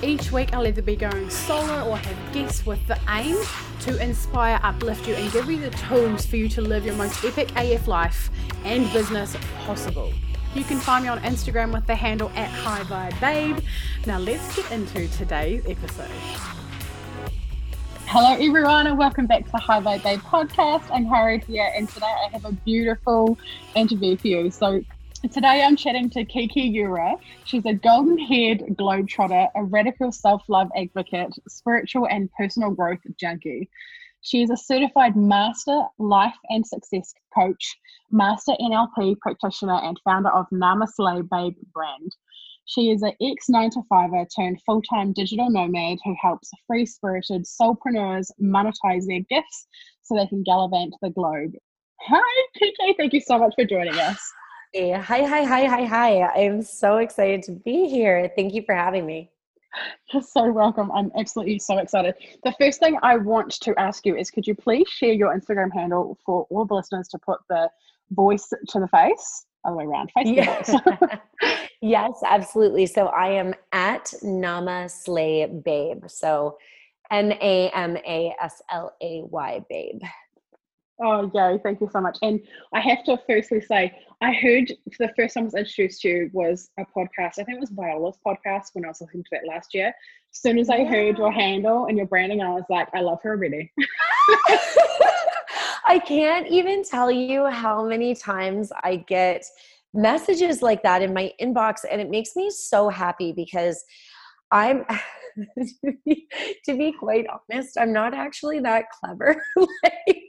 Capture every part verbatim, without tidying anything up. Each week I'll either be going solo or have guests with the aim to inspire, uplift you and give you the tools for you to live your most epic A F life and business possible. You can find me on Instagram with the handle at High Vibe Babe. Now let's get into today's episode. Hello everyone and welcome back to the High Vibe Babe podcast. I'm Harriet here and today I have a beautiful interview for you. So today I'm chatting to Kiki Ura. She's a golden-haired globetrotter, a radical self-love advocate, spiritual and personal growth junkie. She is a certified master life and success coach, master N L P practitioner and founder of Namaslay Babe brand. She is an ex nine to fiver turned full-time digital nomad who helps free-spirited soulpreneurs monetize their gifts so they can gallivant the globe. Hi Kiki, thank you so much for joining us. Hi, hi, hi, hi, hi. I am so excited to be here. Thank you for having me. You're so welcome. I'm absolutely so excited. The first thing I want to ask you is, could you please share your Instagram handle for all the listeners to put the voice to the face? Other way around, face yeah. to the voice. Yes, absolutely. So I am at Namaslay Babe. So N A M A S L A Y Babe. Oh, yay. Thank you so much. And I have to firstly say, I heard the first time I was introduced to you was a podcast. I think it was Viola's podcast when I was listening to that last year. As soon as I yeah. heard your handle and your branding, I was like, I love her already. I can't even tell you how many times I get messages like that in my inbox. And it makes me so happy because I'm... to, be, to be quite honest, I'm not actually that clever. Like,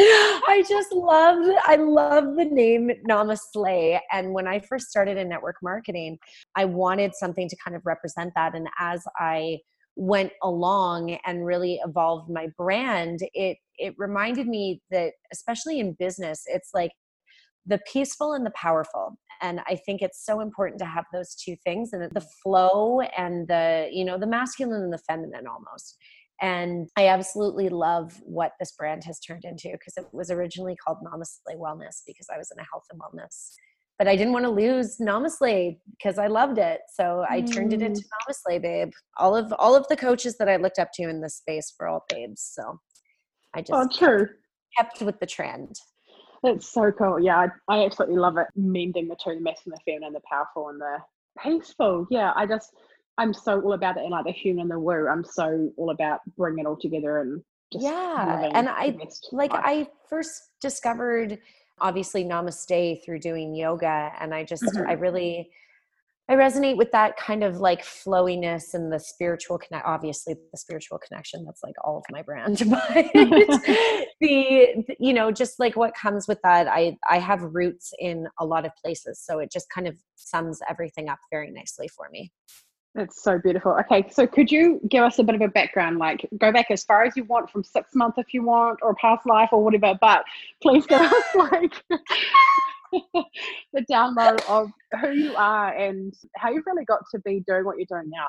I just love, I love the name Namaslay. And when I first started in network marketing, I wanted something to kind of represent that. And as I went along and really evolved my brand, it it reminded me that, especially in business, it's like the peaceful and the powerful. And I think it's so important to have those two things and the flow and the, you know, the masculine and the feminine almost. And I absolutely love what this brand has turned into because it was originally called Namaslay Wellness because I was in a health and wellness, but I didn't want to lose Namaslay because I loved it. So I mm. turned it into Namaslay Babe. All of, all of the coaches that I looked up to in this space were all babes. So I just oh, true. kept, kept with the trend. That's so cool. Yeah, I, I absolutely love it. Mending the two, the masculine, the feminine, the powerful and the peaceful. Yeah, I just, I'm so all about it. And like the human and the woo, I'm so all about bringing it all together and just yeah. And I, like life. I first discovered, obviously, Namaste through doing yoga. And I just, mm-hmm. I really, I resonate with that kind of like flowiness and the spiritual connect, obviously the spiritual connection. That's like all of my brand, but the, you know, just like what comes with that. I, I have roots in a lot of places. So it just kind of sums everything up very nicely for me. That's so beautiful. Okay. So could you give us a bit of a background, like go back as far as you want from six months if you want, or past life or whatever, but please give us like... the download of who you are and how you've really got to be doing what you're doing now.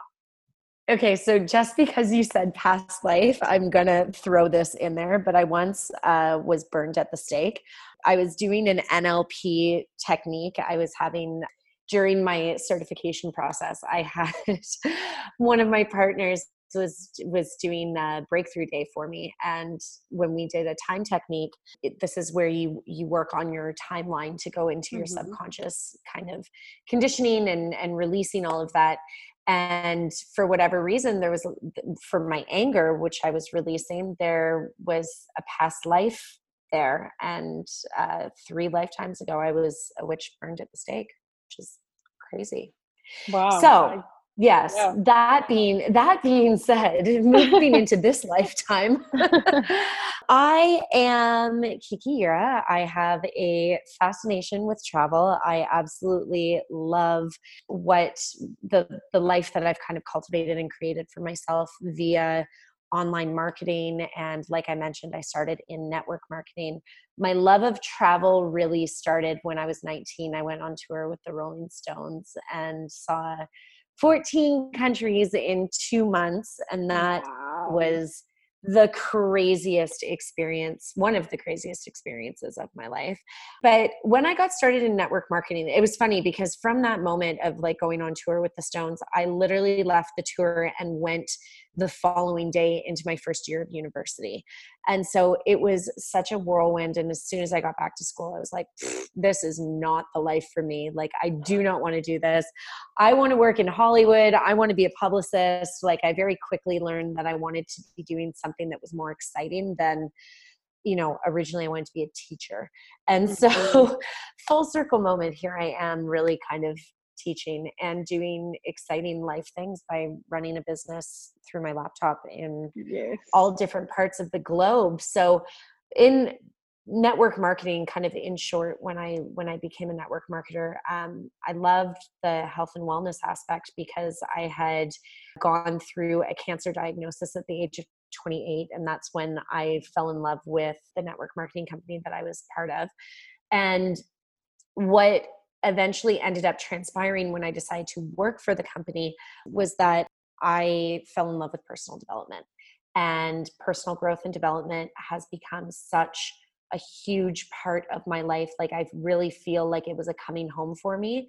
Okay, so just because you said past life, I'm gonna throw this in there, but I once uh, was burned at the stake. I was doing an N L P technique. I was having, during my certification process, I had one of my partners was was doing a breakthrough day for me. And when we did a time technique, it, this is where you you work on your timeline to go into mm-hmm. your subconscious kind of conditioning and, and releasing all of that. And for whatever reason, there was, for my anger, which I was releasing, there was a past life there. And uh, three lifetimes ago, I was a witch burned at the stake, which is crazy. Wow. So Yes. Yeah. That being, that being said, moving into this lifetime, I am Kiki Ura. I have a fascination with travel. I absolutely love what the, the life that I've kind of cultivated and created for myself via online marketing. And like I mentioned, I started in network marketing. My love of travel really started when I was nineteen. I went on tour with the Rolling Stones and saw fourteen countries in two months. And that wow. was the craziest experience, one of the craziest experiences of my life. But when I got started in network marketing, it was funny because from that moment of like going on tour with the Stones, I literally left the tour and went the following day into my first year of university. And so it was such a whirlwind. And as soon as I got back to school, I was like, this is not the life for me. Like, I do not want to do this. I want to work in Hollywood. I want to be a publicist. Like, I very quickly learned that I wanted to be doing something that was more exciting than, you know, originally I wanted to be a teacher. And so full circle moment, here I am really kind of teaching and doing exciting life things by running a business through my laptop in yes. all different parts of the globe. So in network marketing, kind of in short, when I, when I became a network marketer, um, I loved the health and wellness aspect because I had gone through a cancer diagnosis at the age of twenty-eight. And that's when I fell in love with the network marketing company that I was part of. And what eventually ended up transpiring when I decided to work for the company was that I fell in love with personal development, and personal growth and development has become such a huge part of my life. Like, I really feel like it was a coming home for me,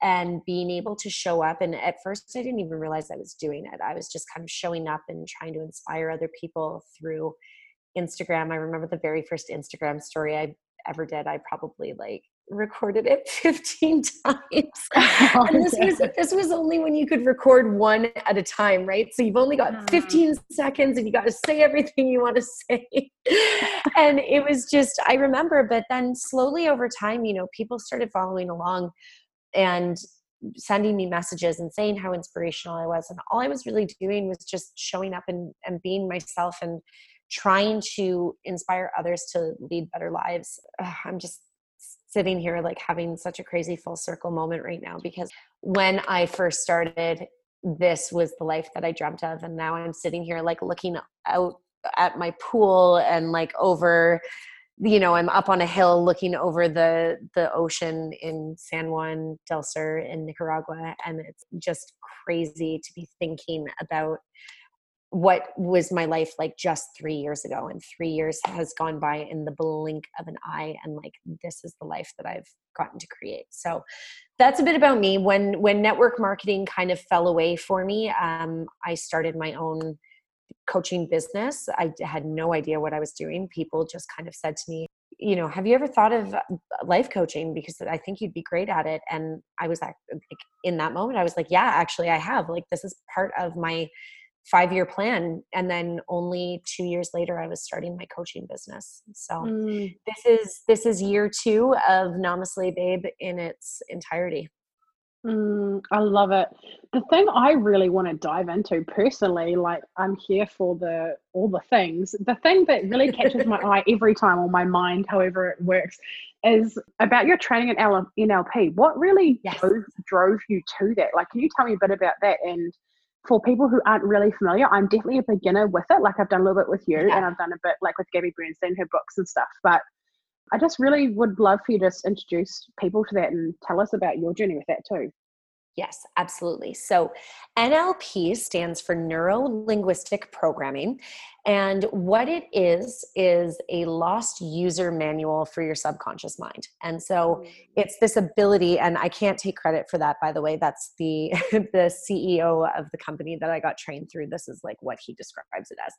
and being able to show up. And at first I didn't even realize I was doing it. I was just kind of showing up and trying to inspire other people through Instagram. I remember the very first Instagram story I ever did. I probably like recorded it fifteen times. And this was, this was only when you could record one at a time, right? So you've only got fifteen seconds and you got to say everything you want to say. And it was just, I remember, but then slowly over time, you know, people started following along and sending me messages and saying how inspirational I was. And all I was really doing was just showing up and, and being myself and trying to inspire others to lead better lives. Ugh, I'm just sitting here like having such a crazy full circle moment right now, because when I first started, this was the life that I dreamt of. And now I'm sitting here like looking out at my pool and like over, you know, I'm up on a hill looking over the, the ocean in San Juan del Sur in Nicaragua. And it's just crazy to be thinking about what was my life like just three years ago, and three years has gone by in the blink of an eye. And like, this is the life that I've gotten to create. So that's a bit about me. When, when network marketing kind of fell away for me, um, I started my own coaching business. I had no idea what I was doing. People just kind of said to me, you know, have you ever thought of life coaching? Because I think you'd be great at it. And I was like, in that moment, I was like, yeah, actually I have. Like, this is part of my five-year plan. And then only two years later, I was starting my coaching business. So mm. this is, this is year two of Namaslay Babe in its entirety. Mm, I love it. The thing I really want to dive into personally, like I'm here for the, all the things, the thing that really catches my eye every time, or my mind, however it works, is about your training in N L P. What really yes. drove, drove you to that? Like, can you tell me a bit about that? And for people who aren't really familiar, I'm definitely a beginner with it. Like, I've done a little bit with you yeah. and I've done a bit like with Gabby Bernstein, her books and stuff. But I just really would love for you to just introduce people to that and tell us about your journey with that too. Yes, absolutely. So N L P stands for Neuro-Linguistic Programming. And what it is, is a lost user manual for your subconscious mind. And so it's this ability, and I can't take credit for that, by the way. That's the, the C E O of the company that I got trained through. This is like what he describes it as.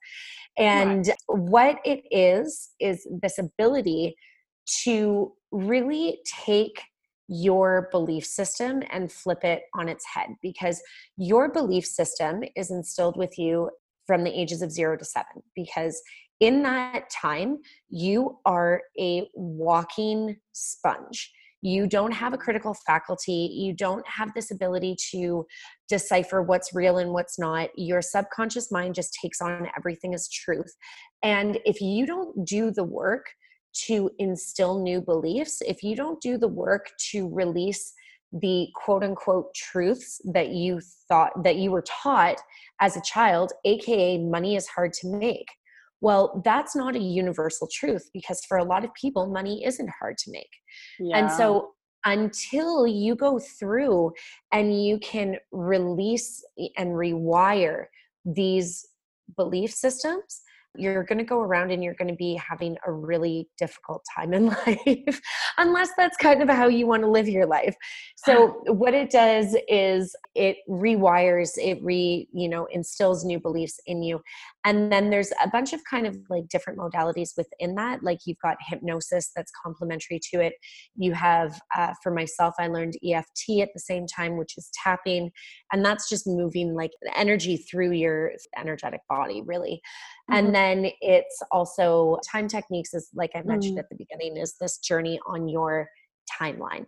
And right. what it is, is this ability to really take your belief system and flip it on its head, because your belief system is instilled with you from the ages of zero to seven, because in that time, you are a walking sponge. You don't have a critical faculty. You don't have this ability to decipher what's real and what's not. Your subconscious mind just takes on everything as truth. And if you don't do the work to instill new beliefs, if you don't do the work to release the quote unquote truths that you thought that you were taught as a child, A K A money is hard to make. Well, that's not a universal truth, because for a lot of people, money isn't hard to make. Yeah. And so until you go through and you can release and rewire these belief systems, you're going to go around and you're going to be having a really difficult time in life, unless that's kind of how you want to live your life. So what it does is it rewires, it re, you know, instills new beliefs in you. And then there's a bunch of kind of like different modalities within that. Like you've got hypnosis that's complementary to it. You have, uh, for myself, I learned E F T at the same time, which is tapping. And that's just moving like energy through your energetic body, really. Mm-hmm. And then And it's also time techniques, is like I mentioned mm. at the beginning, is this journey on your timeline.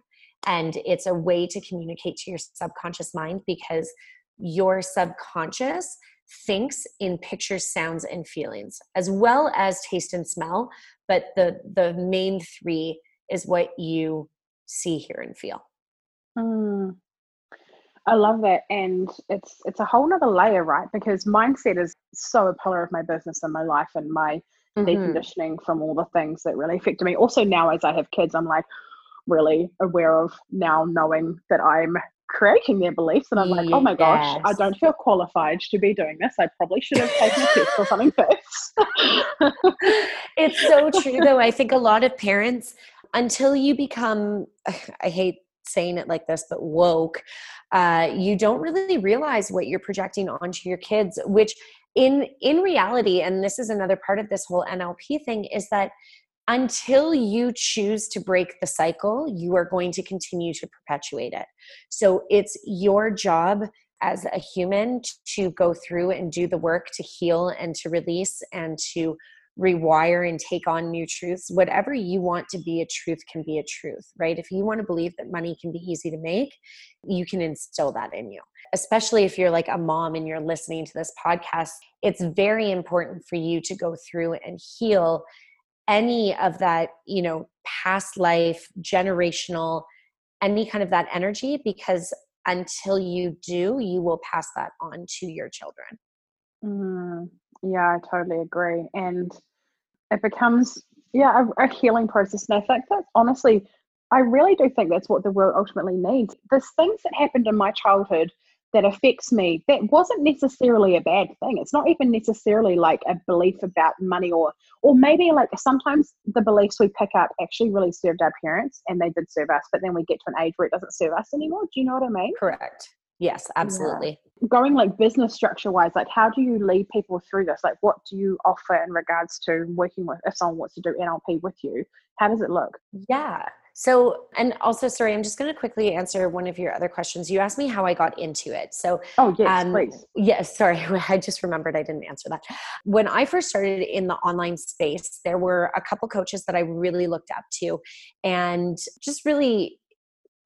And it's a way to communicate to your subconscious mind, because your subconscious thinks in pictures, sounds, and feelings, as well as taste and smell. But the, the main three is what you see, hear, and feel. Mm. I love that. And it's it's a whole nother layer, right? Because mindset is so a pillar of my business and my life and my mm-hmm. deconditioning from all the things that really affected me. Also now as I have kids, I'm like really aware of now knowing that I'm creating their beliefs. And I'm like, oh my yes. gosh, I don't feel qualified to be doing this. I probably should have taken a test or something first. It's so true though. I think a lot of parents, until you become, I hate saying it like this, but woke, uh, you don't really realize what you're projecting onto your kids, which in, in reality, and this is another part of this whole N L P thing, is that until you choose to break the cycle, you are going to continue to perpetuate it. So it's your job as a human to go through and do the work to heal and to release and to rewire and take on new truths. Whatever you want to be a truth can be a truth, right? If you want to believe that money can be easy to make, you can instill that in you. Especially if you're like a mom and you're listening to this podcast, it's very important for you to go through and heal any of that, you know, past life, generational, any kind of that energy, because until you do, you will pass that on to your children. Mm. Yeah, I totally agree. And it becomes, yeah, a, a healing process. And I think that honestly, I really do think that's what the world ultimately needs. There's things that happened in my childhood that affects me that wasn't necessarily a bad thing. It's not even necessarily like a belief about money, or or maybe like sometimes the beliefs we pick up actually really served our parents and they did serve us, but then we get to an age where it doesn't serve us anymore. Do you know what I mean? Correct. Yes, absolutely. Yeah. Going like business structure wise, like how do you lead people through this? Like what do you offer in regards to working with, if someone wants to do N L P with you, how does it look? Yeah. So, and also, sorry, I'm just going to quickly answer one of your other questions. You asked me how I got into it. So, oh yes, um, please. Yes, sorry, I just remembered I didn't answer that. When I first started in the online space, there were a couple coaches that I really looked up to and just really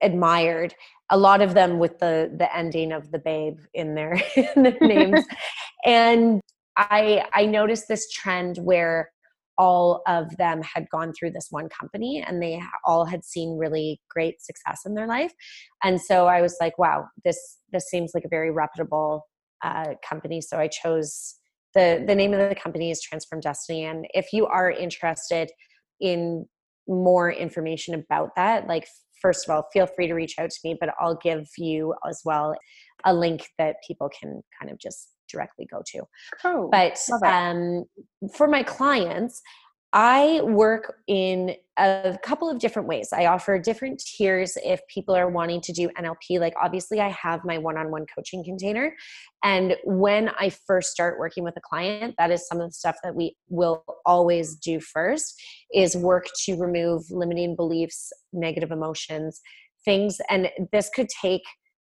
admired. A lot of them with the the ending of the babe in their, in their names. And I I noticed this trend where all of them had gone through this one company and they all had seen really great success in their life. And so I was like, wow, this this seems like a very reputable uh, company. So I chose, the the name of the company is Transform Destiny. And if you are interested in more information about that, like first of all, feel free to reach out to me, but I'll give you as well a link that people can kind of just directly go to. Oh, but um, for my clients, I work in a couple of different ways. I offer different tiers if people are wanting to do N L P. Like obviously I have my one-on-one coaching container. And when I first start working with a client, that is some of the stuff that we will always do first, is work to remove limiting beliefs, negative emotions, things. And this could take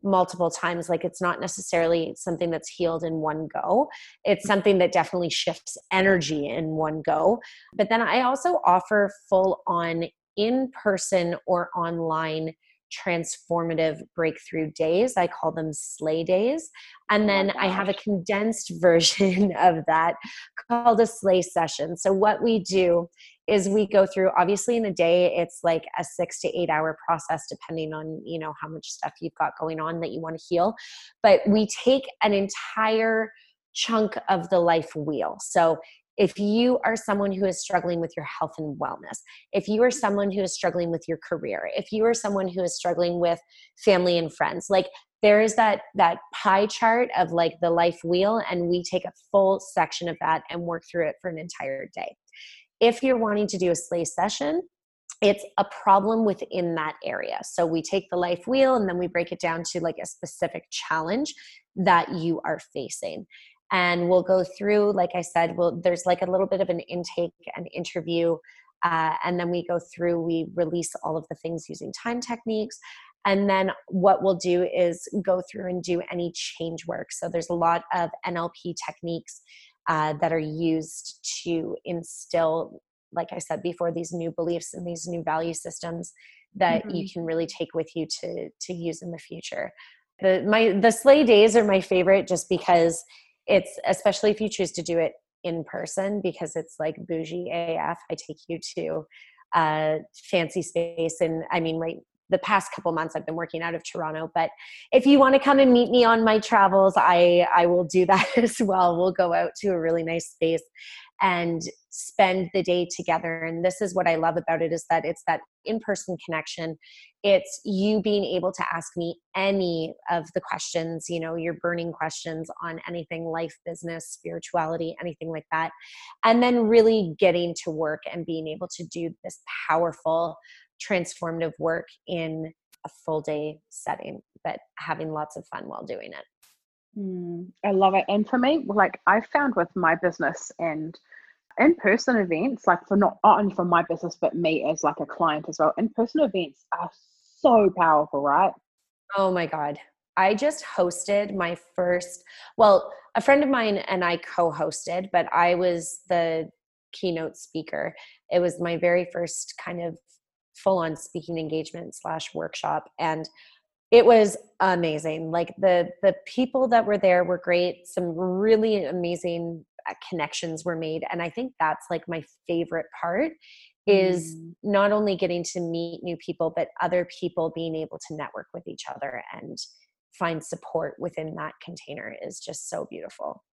multiple times. Like it's not necessarily something that's healed in one go. It's something that definitely shifts energy in one go. But then I also offer full on in-person or online transformative breakthrough days. I call them slay days. And then oh I have a condensed version of that called a slay session. So what we do is we go through, obviously in a day, it's like a six to eight hour process, depending on, you know, how much stuff you've got going on that you want to heal. But we take an entire chunk of the life wheel. So if you are someone who is struggling with your health and wellness, if you are someone who is struggling with your career, if you are someone who is struggling with family and friends, like there is that that pie chart of like the life wheel, and we take a full section of that and work through it for an entire day. If you're wanting to do a slay session, it's a problem within that area. So we take the life wheel and then we break it down to like a specific challenge that you are facing. And we'll go through, like I said, we'll, there's like a little bit of an intake and interview. Uh, and then we go through, we release all of the things using time techniques. And then what we'll do is go through and do any change work. So there's a lot of N L P techniques uh, that are used to instill, like I said before, these new beliefs and these new value systems that mm-hmm. you can really take with you to, to use in the future. The, my, the slay days are my favorite just because it's, especially if you choose to do it in person, because it's like bougie A F. I take you to a fancy space. And I mean, right, the past couple months I've been working out of Toronto, but if you want to come and meet me on my travels, I, I will do that as well. We'll go out to a really nice space and spend the day together. And this is what I love about it, is that it's that in-person connection. It's you being able to ask me any of the questions, you know, your burning questions on anything, life, business, spirituality, anything like that. And then really getting to work and being able to do this powerful transformative work in a full day setting, but having lots of fun while doing it. Mm, I love it. And for me, like I found with my business and in-person events, like for not, not only for my business, but me as like a client as well, in-person events are so powerful, right? Oh my God. I just hosted my first, well, a friend of mine and I co-hosted, but I was the keynote speaker. It was my very first kind of full-on speaking engagement slash workshop. And it was amazing. Like the, the people that were there were great. Some really amazing connections were made. And I think that's like my favorite part is mm. not only getting to meet new people, but other people being able to network with each other and find support within that container is just so beautiful.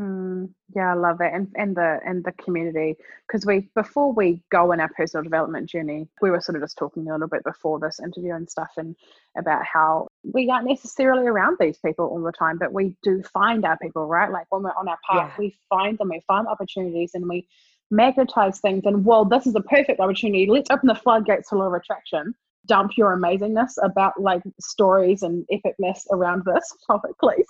Mm, yeah, I love it. And, and the and the community, because we before we go on our personal development journey, we were sort of just talking a little bit before this interview and stuff, and about how we aren't necessarily around these people all the time, but we do find our people, right? Like when we're on our path, yeah. we find them, we find opportunities and we magnetize things. And well, this is a perfect opportunity. Let's open the floodgates to law of attraction. Dump your amazingness about like stories and epicness around this topic, please.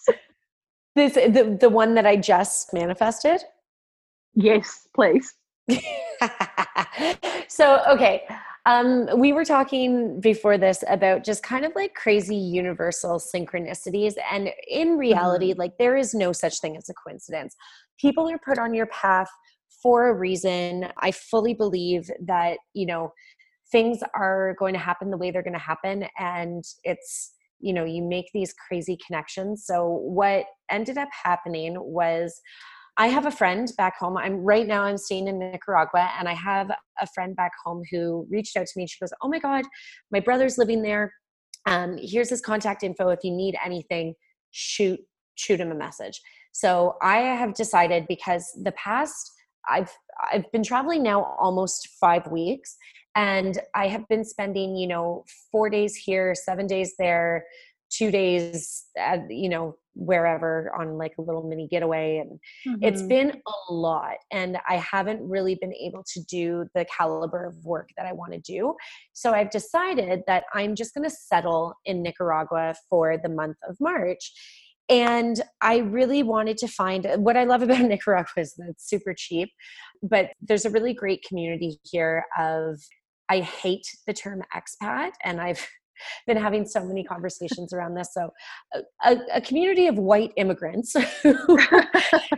This the the one that I just manifested? Yes, please. So, okay. Um, we were talking before this about just kind of like crazy universal synchronicities. And in reality, mm-hmm. like there is no such thing as a coincidence. People are put on your path for a reason. I fully believe that, you know, things are going to happen the way they're going to happen. And it's, you know, you make these crazy connections. So what ended up happening was I have a friend back home. I'm right now I'm staying in Nicaragua, and I have a friend back home who reached out to me. She goes, "Oh my God, my brother's living there. Um, here's his contact info. If you need anything, shoot, shoot him a message." So I have decided, because the past I've, I've been traveling now almost five weeks and I have been spending, you know, four days here, seven days there, two days, at, you know, wherever on like a little mini getaway. And mm-hmm. it's been a lot, and I haven't really been able to do the caliber of work that I want to do. So I've decided that I'm just going to settle in Nicaragua for the month of March. And I really wanted to find, what I love about Nicaragua is that it's super cheap, but there's a really great community here of, I hate the term expat, and I've been having so many conversations around this. So a, a community of white immigrants who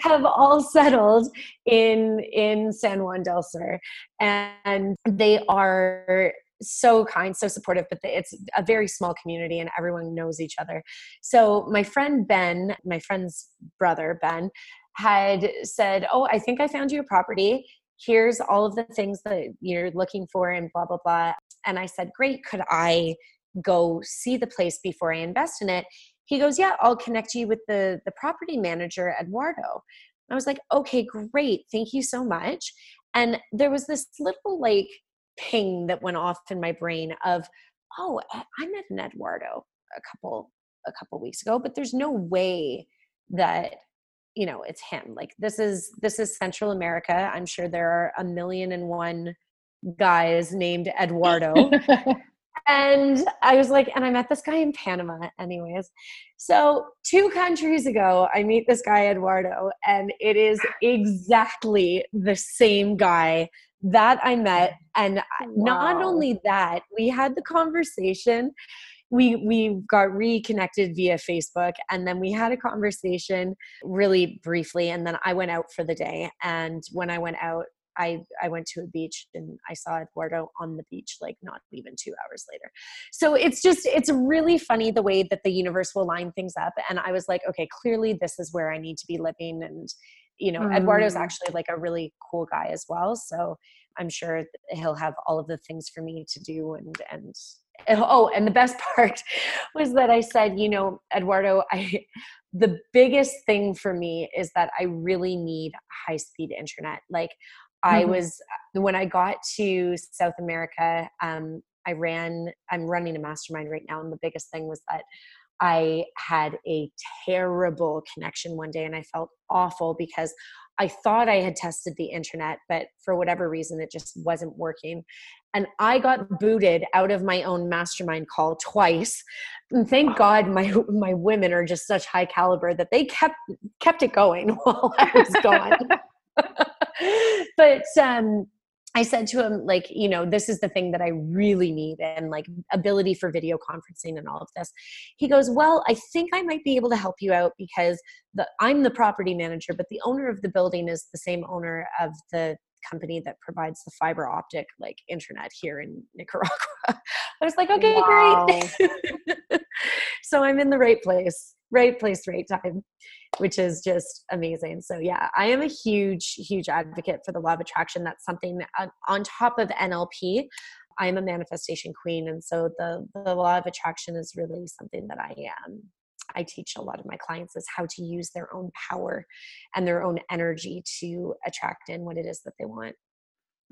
have all settled in, in San Juan del Sur, and they are so kind, so supportive, but it's a very small community and everyone knows each other. So my friend Ben, my friend's brother, Ben, had said, oh, I think I found you a property. Here's all of the things that you're looking for and blah, blah, blah. And I said, great. Could I go see the place before I invest in it? He goes, yeah, I'll connect you with the, the property manager, Eduardo. I was like, okay, great. Thank you so much. And there was this little like ping that went off in my brain of, oh, I met an Eduardo a couple, a couple weeks ago, but there's no way that, you know, it's him. Like this is, this is Central America. I'm sure there are a million and one guys named Eduardo. And I was like, and I met this guy in Panama anyways. So two countries ago, I meet this guy, Eduardo, and it is exactly the same guy that I met. And wow. Not only that, we had the conversation. We we got reconnected via Facebook, and then we had a conversation really briefly. And then I went out for the day. And when I went out, I, I went to a beach and I saw Eduardo on the beach, like not even two hours later. So it's just, it's really funny the way that the universe will line things up. And I was like, okay, clearly this is where I need to be living. And, you know, mm. Eduardo's actually like a really cool guy as well. So I'm sure he'll have all of the things for me to do. And, and, oh, and the best part was that I said, you know, Eduardo, I, the biggest thing for me is that I really need high speed internet. Like, I was, when I got to South America, um, I ran, I'm running a mastermind right now. And the biggest thing was that I had a terrible connection one day and I felt awful because I thought I had tested the internet, but for whatever reason, it just wasn't working. And I got booted out of my own mastermind call twice. And thank wow. God my my women are just such high caliber that they kept kept it going while I was gone. But um, I said to him, like, you know, this is the thing that I really need and like ability for video conferencing and all of this. He goes, well, I think I might be able to help you out because the, I'm the property manager, but the owner of the building is the same owner of the company that provides the fiber optic like internet here in Nicaragua. I was like, okay, wow. Great. So I'm in the right place. Right place, right time, which is just amazing. So yeah, I am a huge, huge advocate for the law of attraction. That's something uh, on top of N L P. I'm a manifestation queen. And so the, the law of attraction is really something that I um, I teach a lot of my clients is how to use their own power and their own energy to attract in what it is that they want.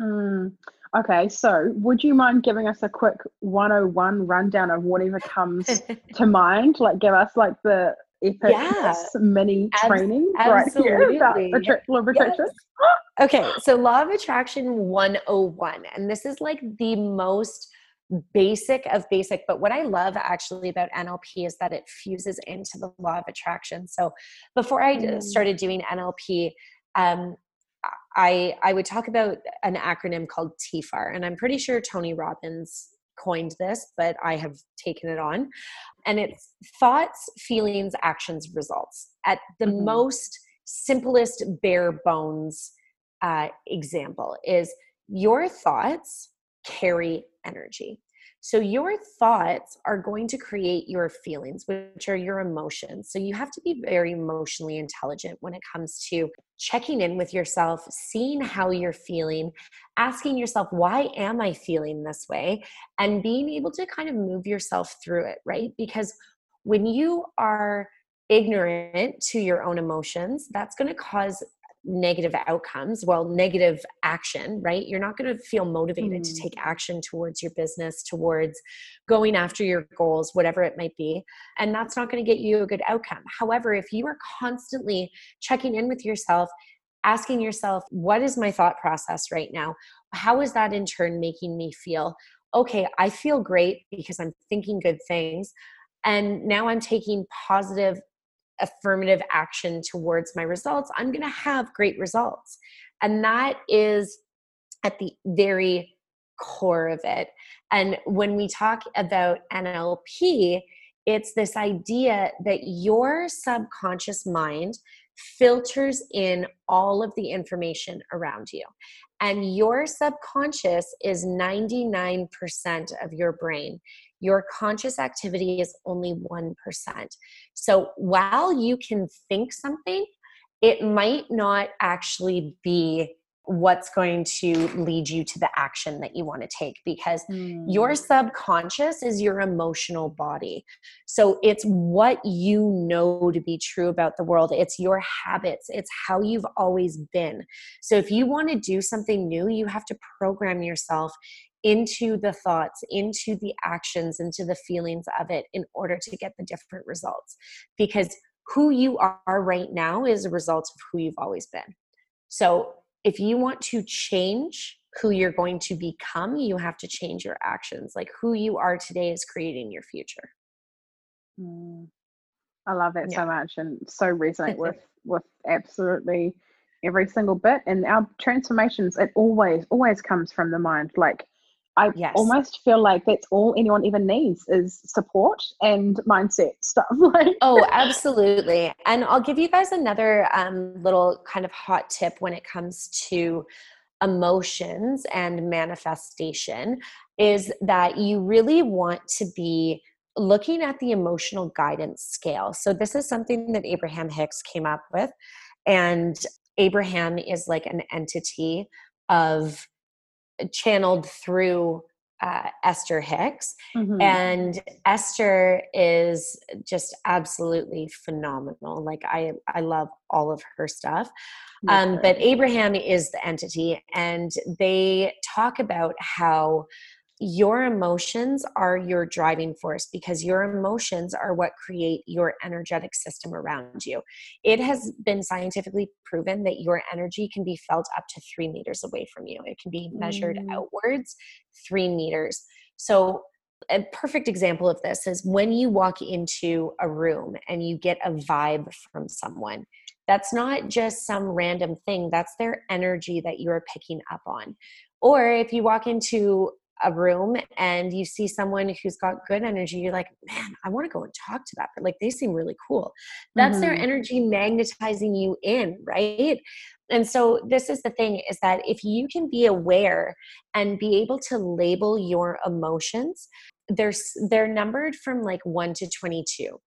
Mm, okay. So would you mind giving us a quick one oh one rundown of whatever comes to mind? Like give us like the epic yeah. mini Ab- training absolutely. Right here about attract- law of attraction. Yes. Okay. So law of attraction one oh one. And this is like the most basic of basic, but what I love actually about N L P is that it fuses into the law of attraction. So before I mm. started doing N L P, um, I, I would talk about an acronym called T F A R, and I'm pretty sure Tony Robbins coined this, but I have taken it on. And it's thoughts, feelings, actions, results at the mm-hmm. most simplest bare bones uh, example is your thoughts carry energy. So your thoughts are going to create your feelings, which are your emotions. So you have to be very emotionally intelligent when it comes to checking in with yourself, seeing how you're feeling, asking yourself, why am I feeling this way? And being able to kind of move yourself through it, right? Because when you are ignorant to your own emotions, that's going to cause negative outcomes, well, negative action, right? You're not going to feel motivated mm. to take action towards your business, towards going after your goals, whatever it might be. And that's not going to get you a good outcome. However, if you are constantly checking in with yourself, asking yourself, what is my thought process right now? How is that in turn making me feel? Okay, I feel great because I'm thinking good things. And now I'm taking positive affirmative action towards my results, I'm going to have great results. And that is at the very core of it. And when we talk about N L P, it's this idea that your subconscious mind filters in all of the information around you. And your subconscious is ninety-nine percent of your brain. Your conscious activity is only one percent. So while you can think something, it might not actually be what's going to lead you to the action that you want to take, because mm. your subconscious is your emotional body. So it's what you know to be true about the world. It's your habits. It's how you've always been. So if you want to do something new, you have to program yourself into the thoughts, into the actions, into the feelings of it in order to get the different results. Because who you are right now is a result of who you've always been. So if you want to change who you're going to become, you have to change your actions. Like, who you are today is creating your future. Mm. I love that yeah. so much, and so resonate with, with absolutely every single bit. And our transformations, it always, always comes from the mind. Like, I yes. almost feel like that's all anyone even needs is support and mindset stuff. Oh, absolutely. And I'll give you guys another um, little kind of hot tip when it comes to emotions and manifestation, is that you really want to be looking at the emotional guidance scale. So this is something that Abraham Hicks came up with. And Abraham is like an entity of channeled through uh, Esther Hicks. Mm-hmm. And Esther is just absolutely phenomenal. Like, I, I love all of her stuff. Yeah. Um, but Abraham is the entity, and they talk about how your emotions are your driving force, because your emotions are what create your energetic system around you. It has been scientifically proven that your energy can be felt up to three meters away from you. It can be measured mm. outwards three meters. So a perfect example of this is when you walk into a room and you get a vibe from someone. That's not just some random thing. That's their energy that you are picking up on. Or if you walk into a room and you see someone who's got good energy, you're like, man, I want to go and talk to that. But like, they seem really cool. That's mm-hmm. their energy magnetizing you in, right? And so this is the thing, is that if you can be aware and be able to label your emotions, they're, they're numbered from like one to twenty-two.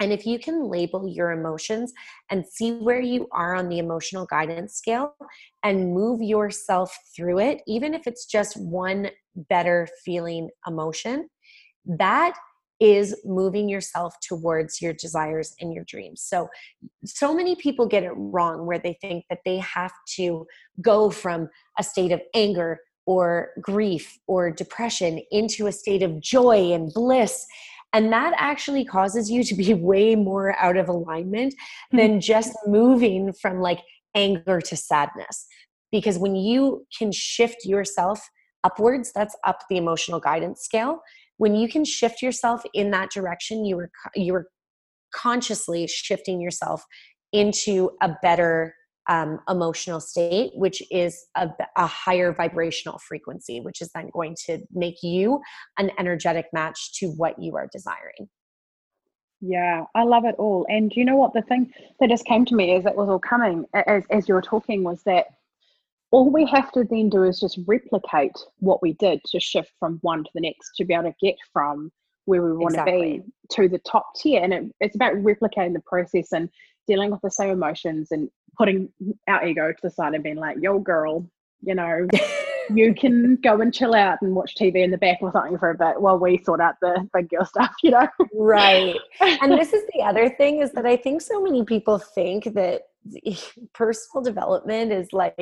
And if you can label your emotions and see where you are on the emotional guidance scale and move yourself through it, even if it's just one better feeling emotion, that is moving yourself towards your desires and your dreams. So, so many people get it wrong, where they think that they have to go from a state of anger or grief or depression into a state of joy and bliss. And that actually causes you to be way more out of alignment than just moving from like anger to sadness. Because when you can shift yourself upwards, that's up the emotional guidance scale. When you can shift yourself in that direction, you are you are consciously shifting yourself into a better um, emotional state, which is a, a higher vibrational frequency, which is then going to make you an energetic match to what you are desiring. Yeah, I love it all. And you know what, the thing that just came to me as it was all coming, as, as you were talking, was that all we have to then do is just replicate what we did to shift from one to the next, to be able to get from where we want exactly. to be to the top tier. And it, it's about replicating the process and dealing with the same emotions and putting our ego to the side and being like, yo girl, you know, you can go and chill out and watch T V in the back or something for a bit while we sort out the big girl stuff, you know? Right. And this is the other thing, is that I think so many people think that personal development is like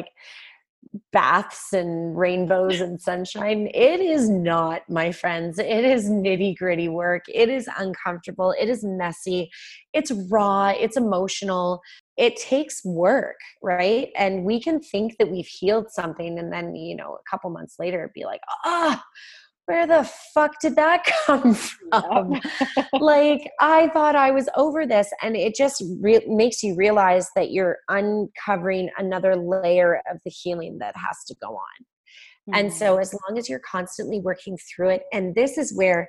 baths and rainbows and sunshine. It is not, my friends. It is nitty gritty work. It is uncomfortable. It is messy. It's raw. It's emotional. It takes work, right? And we can think that we've healed something, and then, you know, a couple months later, be like, ah, oh, where the fuck did that come from? Like, I thought I was over this. And it just re- makes you realize that you're uncovering another layer of the healing that has to go on. Mm-hmm. And so as long as you're constantly working through it, and this is where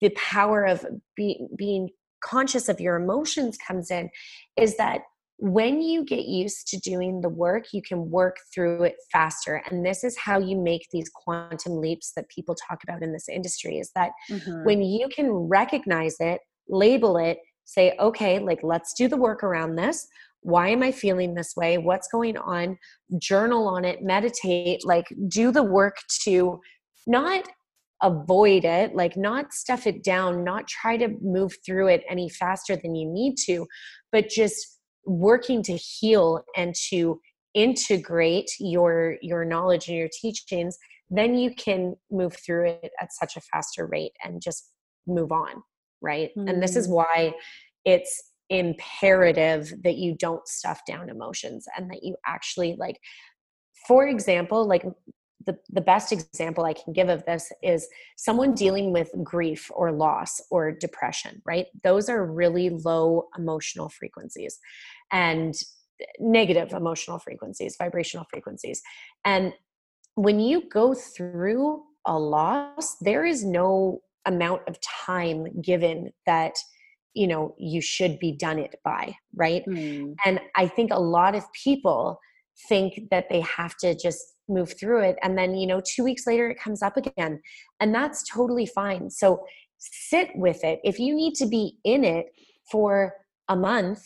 the power of be- being conscious of your emotions comes in, is that When you get used to doing the work, you can work through it faster. And this is how you make these quantum leaps that people talk about in this industry, is that mm-hmm. when you can recognize it, label it, say, okay, like, let's do the work around this. Why am I feeling this way? What's going on? Journal on it, meditate, like, do the work to not avoid it, like, not stuff it down, not try to move through it any faster than you need to, but just working to heal and to integrate your your knowledge and your teachings, then you can move through it at such a faster rate and just move on, right? Mm-hmm. And this is why it's imperative that you don't stuff down emotions and that you actually, like, for example, like the, the best example I can give of this is someone dealing with grief or loss or depression, right? Those are really low emotional frequencies and negative emotional frequencies, vibrational frequencies. And when you go through a loss, there is no amount of time given that, you know, you should be done it by, right? Mm. And I think a lot of people think that they have to just move through it. And then, you know, two weeks later it comes up again, and that's totally fine. So sit with it. If you need to be in it for a month,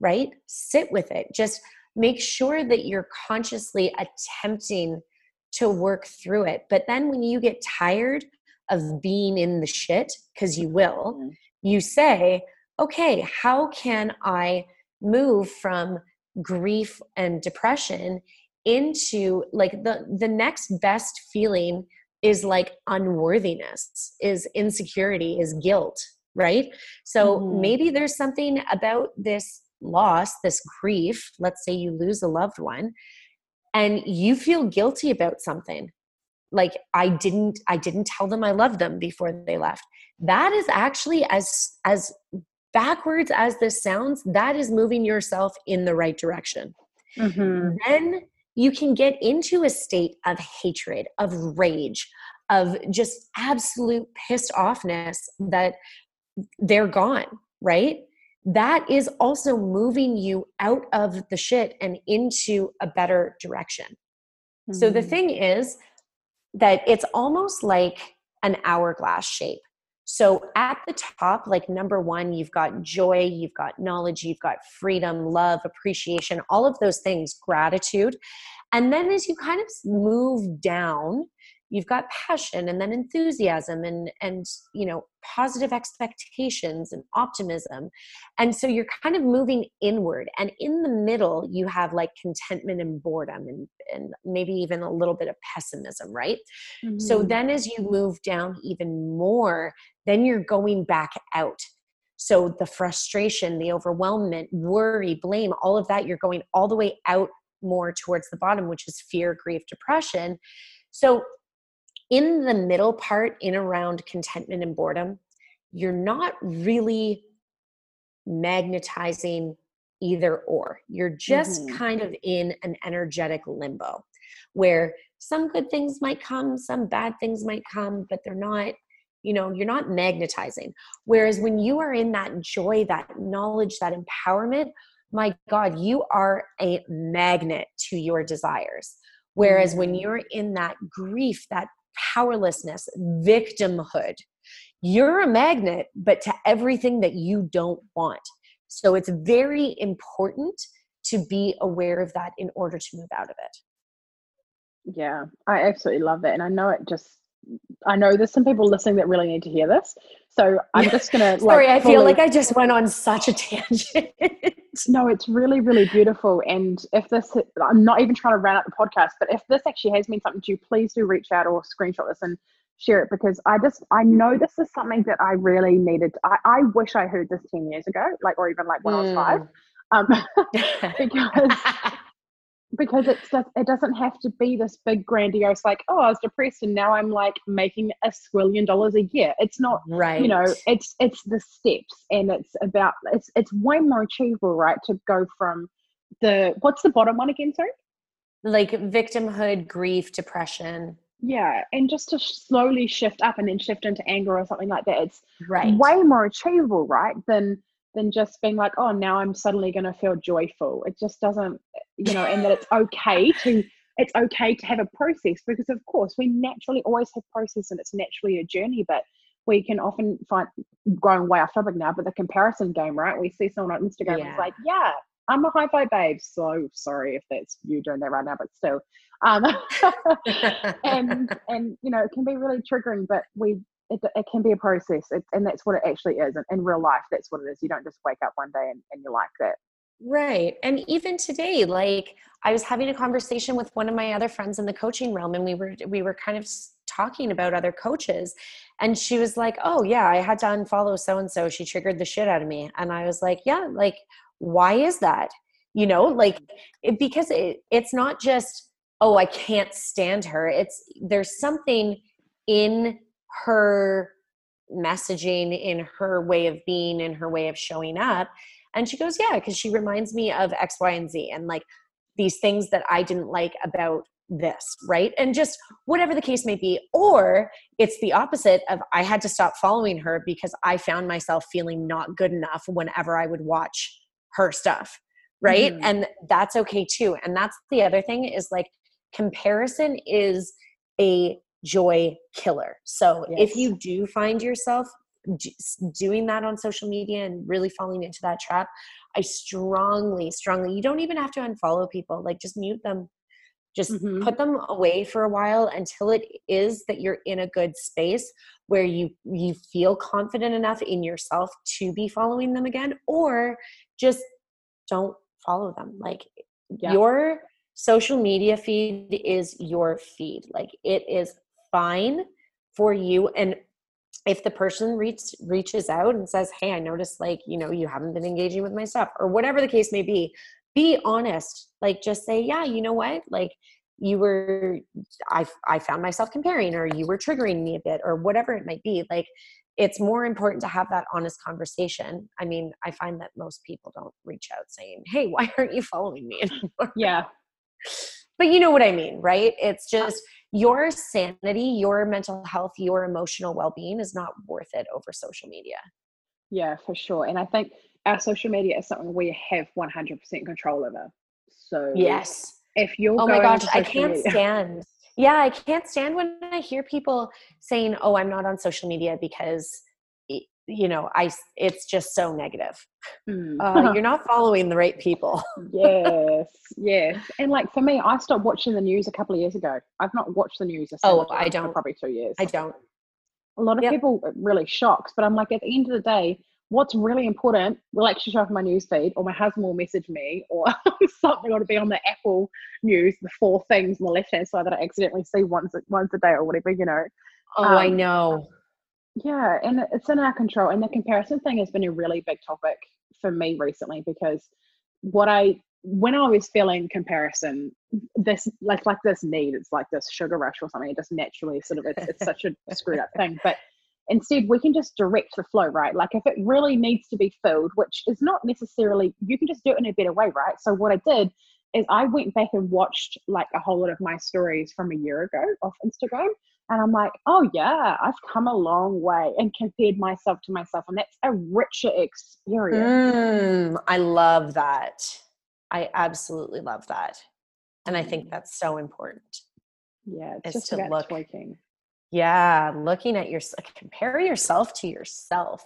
right? Sit with it. Just make sure that you're consciously attempting to work through it. But then when you get tired of being in the shit, because you will, you say, okay, how can I move from grief and depression into, like, the the next best feeling is like unworthiness, is insecurity, is guilt, right? So mm-hmm. maybe there's something about this loss, this grief. Let's say you lose a loved one and you feel guilty about something. Like, I didn't, I didn't tell them I loved them before they left. That is actually, as, as backwards as this sounds, that is moving yourself in the right direction. Mm-hmm. Then you can get into a state of hatred, of rage, of just absolute pissed offness that they're gone, right? That is also moving you out of the shit and into a better direction. Mm-hmm. So the thing is that it's almost like an hourglass shape. So at the top, like, number one, you've got joy, you've got knowledge, you've got freedom, love, appreciation, all of those things, gratitude. And then as you kind of move down, you've got passion, and then enthusiasm, and, and, you know, positive expectations and optimism. And so you're kind of moving inward, and in the middle, you have, like, contentment and boredom, and, and maybe even a little bit of pessimism, right? Mm-hmm. So then as you move down even more, then you're going back out. So the frustration, the overwhelmment, worry, blame, all of that, you're going all the way out more towards the bottom, which is fear, grief, depression. So in the middle part, in around contentment and boredom, you're not really magnetizing either or. You're just mm-hmm. kind of in an energetic limbo where some good things might come, some bad things might come, but they're not, you know, you're not magnetizing. Whereas when you are in that joy, that knowledge, that empowerment, my God, you are a magnet to your desires. Whereas mm-hmm. when you're in that grief, that powerlessness, victimhood, you're a magnet, but to everything that you don't want. So it's very important to be aware of that in order to move out of it. Yeah, I absolutely love that. And I know it just, I know there's some people listening that really need to hear this. So I'm just going to like, sorry, I fully... feel like I just went on such a tangent. No, it's really, really beautiful. And if this, I'm not even trying to round up the podcast, but if this actually has meant something to you, please do reach out or screenshot this and share it, because I just, I know this is something that I really needed. I, I wish I heard this ten years ago, like, or even like when mm. I was five, um, because Because it's just, it doesn't have to be this big grandiose, like, oh, I was depressed and now I'm like making a squillion dollars a year. It's not, right. You know, it's it's the steps, and it's about, it's it's way more achievable, right? To go from the, what's the bottom one again, sorry? Like victimhood, grief, depression. Yeah. And just to slowly shift up and then shift into anger or something like that. It's right. way more achievable, right? Than than just being like, oh, now I'm suddenly going to feel joyful. It just doesn't, you know, and that it's okay to, it's okay to have a process, because of course we naturally always have process and it's naturally a journey, but we can often find, going way off topic now, but the comparison game, right? We see someone on Instagram yeah. who's like, yeah, I'm a High Vibe Babe. So sorry if that's you doing that right now, but still. Um, and, and, you know, it can be really triggering, but we, It, it can be a process, it, and that's what it actually is. And in real life, that's what it is. You don't just wake up one day and, and you're like that. Right. And even today, like I was having a conversation with one of my other friends in the coaching realm, and we were we were kind of talking about other coaches, and she was like, "Oh yeah, I had to unfollow so and so. She triggered the shit out of me." And I was like, "Yeah, like why is that? You know, like it, because it, it's not just oh I can't stand her. It's there's something in her messaging, in her way of being, in her way of showing up." And she goes, yeah, because she reminds me of X, Y, and Z, and like these things that I didn't like about this, right? And just whatever the case may be. Or it's the opposite of I had to stop following her because I found myself feeling not good enough whenever I would watch her stuff, right? Mm-hmm. And that's okay too. And that's the other thing is like comparison is a joy killer. So yes. if you do find yourself doing that on social media and really falling into that trap, I strongly, strongly, you don't even have to unfollow people. Like just mute them, just mm-hmm. put them away for a while until it is that you're in a good space where you, you feel confident enough in yourself to be following them again, or just don't follow them. Like yeah. your social media feed is your feed. Like it is fine for you. And if the person reach, reaches out and says, hey, I noticed like, you know, you haven't been engaging with my stuff or whatever the case may be, be honest. Like just say, yeah, you know what? Like you were, I, I found myself comparing, or you were triggering me a bit, or whatever it might be. Like it's more important to have that honest conversation. I mean, I find that most people don't reach out saying, hey, why aren't you following me anymore? Yeah. But you know what I mean, right? It's just your sanity, your mental health, your emotional well-being is not worth it over social media. Yeah, for sure. And I think our social media is something we have one hundred percent control over. So yes, if you're oh my gosh, I can't media. stand. Yeah, I can't stand when I hear people saying, "Oh, I'm not on social media because you know I." It's just so negative. Mm. Uh, you're not following the right people. Yes, yes. And like for me, I stopped watching the news a couple of years ago. I've not watched the news. Oh, I don't. For probably two years. I don't. A lot of yep. people really shocked, but I'm like, at the end of the day, what's really important will actually show up in my news feed, or my husband will message me, or something ought to be on the Apple News, the four things on the left hand side that I accidentally see once once a day or whatever, you know. Oh, um, I know. Yeah, and it's in our control. And the comparison thing has been a really big topic for me recently, because what I when I was feeling comparison, this like like this need, it's like this sugar rush or something. It just naturally sort of it's, it's such a screwed up thing. But instead, we can just direct the flow, right? Like if it really needs to be filled, which is not necessarily, you can just do it in a better way, right? So what I did is I went back and watched like a whole lot of my stories from a year ago off Instagram. And I'm like, oh yeah, I've come a long way, and compared myself to myself. And that's a richer experience. Mm, I love that. I absolutely love that. And I think that's so important. Yeah. It's just to look. Tweaking. Yeah. Looking at your, compare yourself to yourself.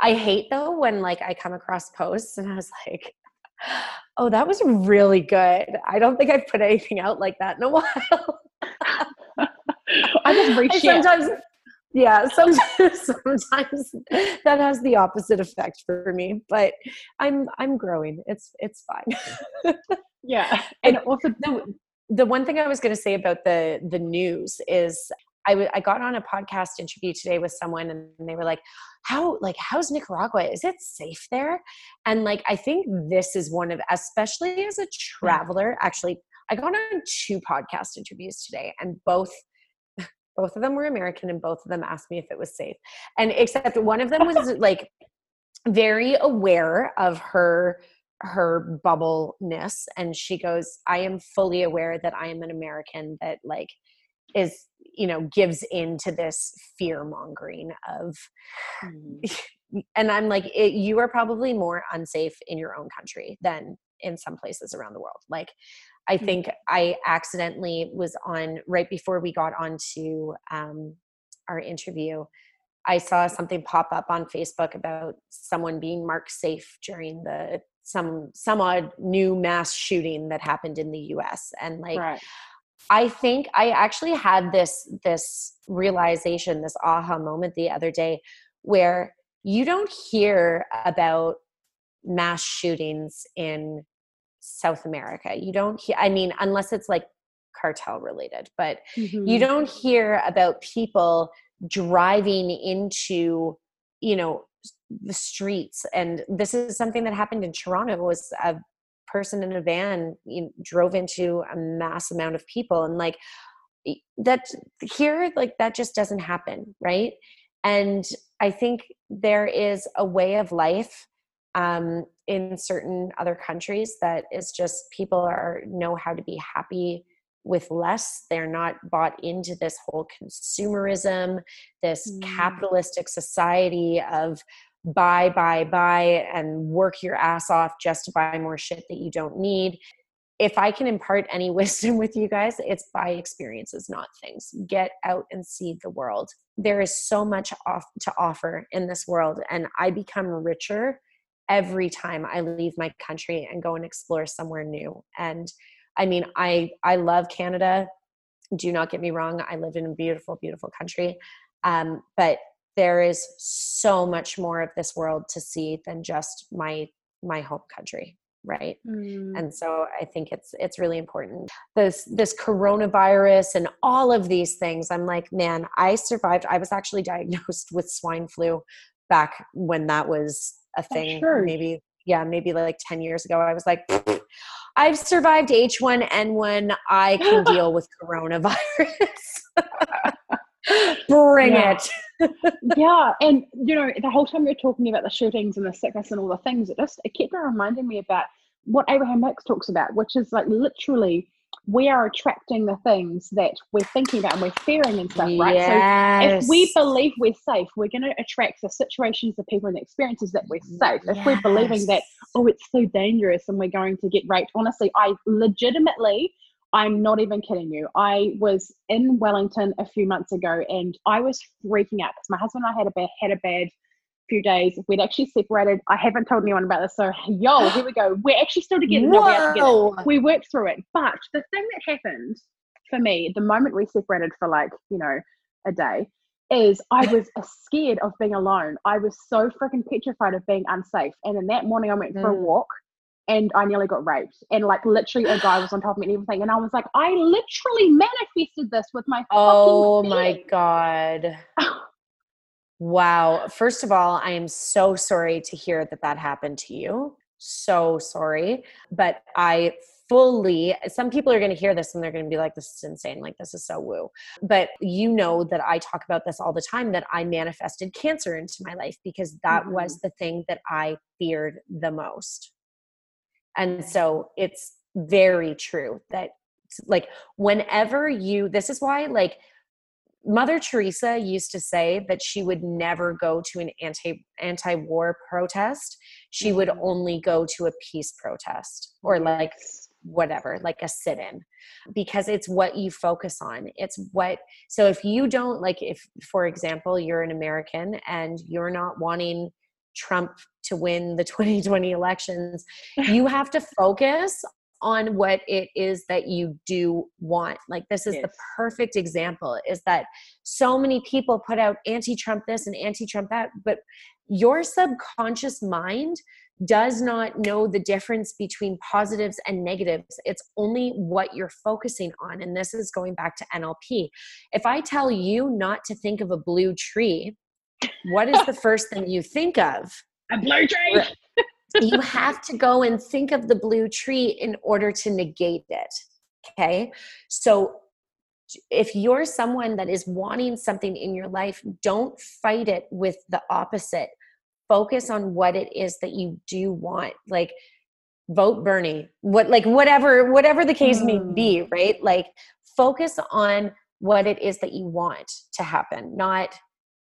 I hate though, when like I come across posts and I was like, oh, that was really good. I don't think I've put anything out like that in a while. I just reach I sometimes, out. Yeah, sometimes, sometimes that has the opposite effect for me, but I'm, I'm growing. It's, it's fine. Yeah. And, and also the, the one thing I was going to say about the, the news is I, w- I got on a podcast interview today with someone, and they were like, how, like, how's Nicaragua? Is it safe there? And like, I think this is one of, especially as a traveler, actually, I got on two podcast interviews today, and both, both of them were American, and both of them asked me if it was safe. And except one of them was like very aware of her, her bubble-ness. And she goes, I am fully aware that I am an American, that like, is, you know, gives into this fear mongering of, mm-hmm. and I'm like, it, you are probably more unsafe in your own country than in some places around the world. Like, I think mm-hmm. I accidentally was on, right before we got onto um, our interview, I saw something pop up on Facebook about someone being marked safe during the some some odd new mass shooting that happened in the U S. And like, right. I think I actually had this this realization, this aha moment the other day, where you don't hear about mass shootings in South America. You don't hear, I mean, unless it's like cartel related, but mm-hmm. you don't hear about people driving into, you know, the streets. And this is something that happened in Toronto, was a person in a van, you know, drove into a mass amount of people. And like that here, like that just doesn't happen. Right. And I think there is a way of life um, in certain other countries that is just, people are know how to be happy with less. They're not bought into this whole consumerism, this mm. capitalistic society of buy, buy, buy, and work your ass off just to buy more shit that you don't need. If I can impart any wisdom with you guys, it's by experiences, not things. Get out and see the world. There is so much off to offer in this world, and I become richer every time I leave my country and go and explore somewhere new. And I mean, I, I love Canada. Do not get me wrong. I live in a beautiful, beautiful country. Um, but there is so much more of this world to see than just my, my home country. Right. Mm. And so I think it's, it's really important. This, this coronavirus and all of these things, I'm like, man, I survived. I was actually diagnosed with swine flu back when that was a thing. Sure. Maybe, yeah, maybe like ten years ago. I was like, I've survived H one N one. I can deal with coronavirus. Bring yeah. it. yeah. And, you know, the whole time you're talking about the shootings and the sickness and all the things, it just it kept reminding me about what Abraham Hicks talks about, which is like literally we are attracting the things that we're thinking about and we're fearing and stuff, right? Yes. So if we believe we're safe, we're going to attract the situations, the people and the experiences that we're safe. Yes. If we're believing that, oh, it's so dangerous and we're going to get raped. Honestly, I legitimately, I'm not even kidding you. I was in Wellington a few months ago and I was freaking out because my husband and I had a bad, had a bad few days. We'd actually separated. I haven't told anyone about this, so yo, here we go. We're actually still together. No, we are together. We worked through it. But the thing that happened for me, the moment we separated for like, you know, a day, is I was scared of being alone. I was so freaking petrified of being unsafe. And then that morning I went mm. for a walk and I nearly got raped. And like literally a guy was on top of me and everything. And I was like, I literally manifested this with my oh fucking my God. Wow. First of all, I am so sorry to hear that that happened to you. So sorry. But I fully, some people are going to hear this and they're going to be like, this is insane. Like, this is so woo. But you know that I talk about this all the time, that I manifested cancer into my life because that mm-hmm. was the thing that I feared the most. And so it's very true that like whenever you, this is why like, Mother Teresa used to say that she would never go to an anti, anti-war protest. She would only go to a peace protest or like whatever, like a sit-in, because it's what you focus on. It's what, so if you don't like, if for example, you're an American and you're not wanting Trump to win the twenty twenty elections, you have to focus on what it is that you do want. Like this is yes. the perfect example, is that so many people put out anti-Trump this and anti-Trump that, but your subconscious mind does not know the difference between positives and negatives. It's only what you're focusing on. And this is going back to N L P. If I tell you not to think of a blue tree, what is the first thing you think of? A blue tree. You have to go and think of the blue tree in order to negate it. Okay. So if you're someone that is wanting something in your life, don't fight it with the opposite. Focus on what it is that you do want. Like vote Bernie, what, like whatever, whatever the case may be, right? Like focus on what it is that you want to happen. Not,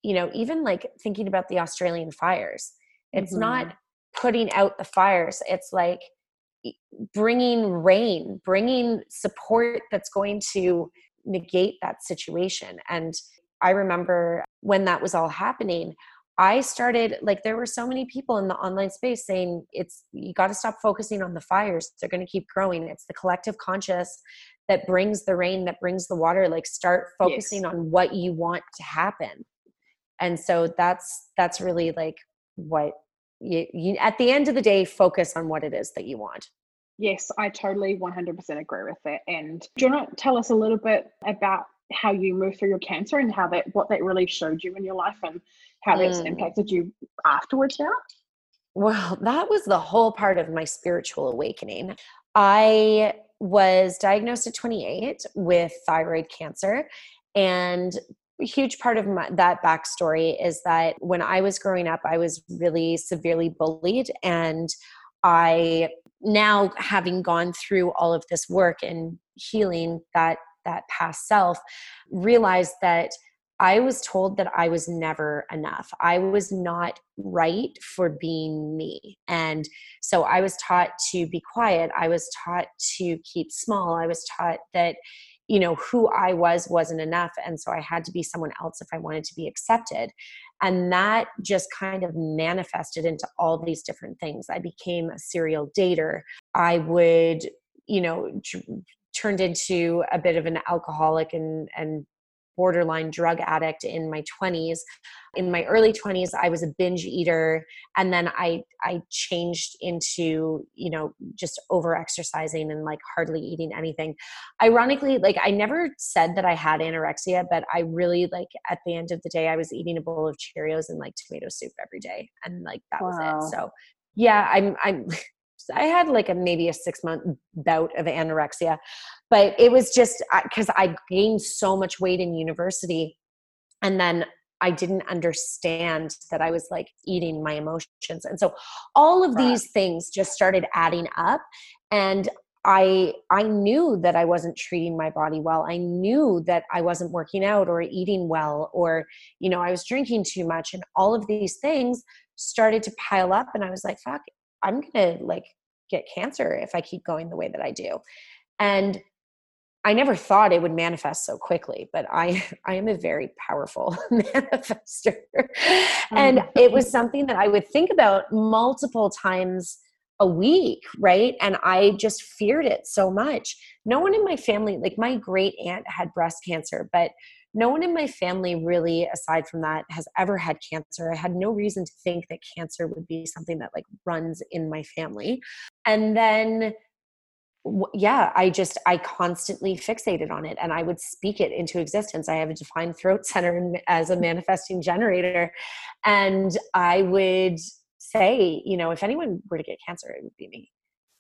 you know, even like thinking about the Australian fires, it's mm-hmm. not putting out the fires. It's like bringing rain, bringing support that's going to negate that situation. And I remember when that was all happening, I started, like, there were so many people in the online space saying, it's, you got to stop focusing on the fires. They're going to keep growing. It's the collective conscious that brings the rain, that brings the water. Like, start focusing yes. on what you want to happen. And so that's, that's really like what you, you, at the end of the day, focus on what it is that you want. Yes, I totally one hundred percent agree with that. And do you want to tell us a little bit about how you moved through your cancer and how that, what that really showed you in your life and how that's mm. impacted you afterwards now? Well, that was the whole part of my spiritual awakening. I was diagnosed at twenty-eight with thyroid cancer, and a huge part of my, that backstory is that when I was growing up, I was really severely bullied, and I, now having gone through all of this work and healing that that past self, realized that I was told that I was never enough. I was not right for being me. And so I was taught to be quiet. I was taught to keep small. I was taught that, you know, who I was wasn't enough. And so I had to be someone else if I wanted to be accepted. And that just kind of manifested into all these different things. I became a serial dater. I would, you know, d- turned into a bit of an alcoholic and, and borderline drug addict in my twenties. In my early twenties, I was a binge eater. And then I, I changed into, you know, just over exercising and like hardly eating anything. Ironically, like I never said that I had anorexia, but I really, like at the end of the day, I was eating a bowl of Cheerios and like tomato soup every day. And like, that wow. was it. So yeah, I'm, I'm, I had like a, maybe a six month bout of anorexia, but it was just because I gained so much weight in university. And then I didn't understand that I was like eating my emotions. And so all of these things just started adding up. And I, I knew that I wasn't treating my body well. I knew that I wasn't working out or eating well, or, you know, I was drinking too much, and all of these things started to pile up. And I was like, fuck, I'm going to like get cancer if I keep going the way that I do. And I never thought it would manifest so quickly, but I, I am a very powerful manifester. And it was something that I would think about multiple times a week. Right. And I just feared it so much. No one in my family, like my great aunt had breast cancer, but no one in my family really, aside from that, has ever had cancer. I had no reason to think that cancer would be something that like runs in my family. And then, yeah, I just, I constantly fixated on it, and I would speak it into existence. I have a defined throat center as a manifesting generator. And I would say, you know, if anyone were to get cancer, it would be me.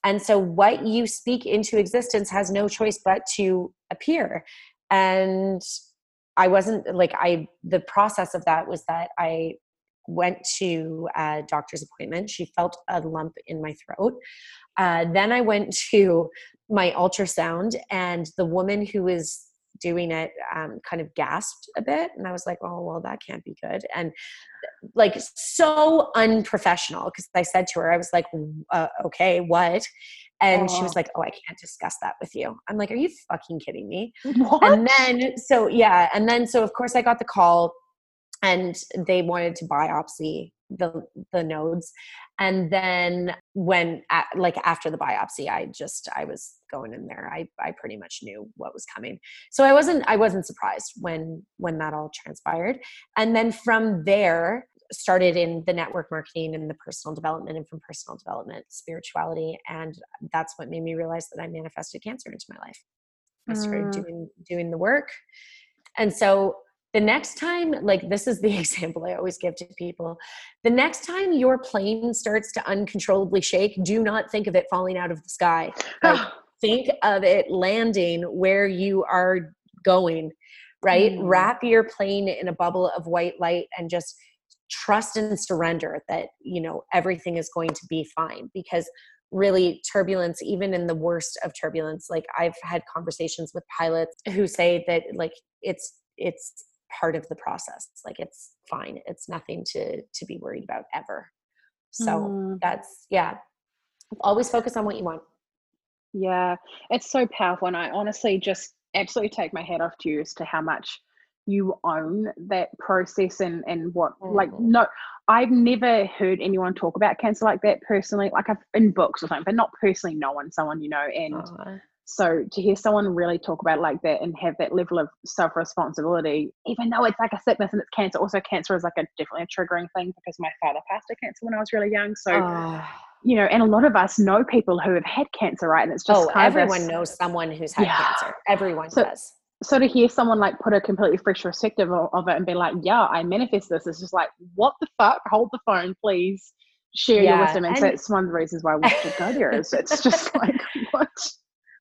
And so what you speak into existence has no choice but to appear. And I wasn't like I, the process of that was that I went to a doctor's appointment. She felt a lump in my throat. Uh, then I went to my ultrasound, and the woman who was doing it um, kind of gasped a bit. And I was like, oh, well, that can't be good. And like, so unprofessional. Cause I said to her, I was like, uh, okay, what? And she was like, oh, I can't discuss that with you. I'm like, are you fucking kidding me? What? And then, so yeah. And then, so of course I got the call, and they wanted to biopsy the, the nodes. And then when, at, like after the biopsy, I just, I was going in there. I, I pretty much knew what was coming. So I wasn't, I wasn't surprised when, when that all transpired. And then from there, started in the network marketing and the personal development, and from personal development, spirituality. And that's what made me realize that I manifested cancer into my life. I started mm. doing, doing the work. And so the next time, like this is the example I always give to people. The next time your plane starts to uncontrollably shake, do not think of it falling out of the sky. Like, think of it landing where you are going, right? Mm. Wrap your plane in a bubble of white light and just trust and surrender that, you know, everything is going to be fine, because really turbulence, even in the worst of turbulence. Like I've had conversations with pilots who say that like it's, it's part of the process. Like it's fine. It's nothing to, to be worried about ever. So mm. that's, yeah. Always focus on what you want. Yeah. It's so powerful. And I honestly just absolutely take my hat off to you as to how much you own that process and, and what, mm. like, no, I've never heard anyone talk about cancer like that personally, like I've in books or something, but not personally knowing someone, you know, and oh. so to hear someone really talk about it like that and have that level of self-responsibility, even though it's like a sickness and it's cancer. Also cancer is like a definitely a triggering thing because my father passed of cancer when I was really young. So, oh. you know, and a lot of us know people who have had cancer, right? And it's just, oh, everyone us. knows someone who's had yeah. cancer. Everyone so, does. So to hear someone like put a completely fresh perspective of, of it and be like, yeah, I manifest this. It's just like, what the fuck? Hold the phone, please share yeah. your wisdom. And, and so it's one of the reasons why we should go there is it's just like, what?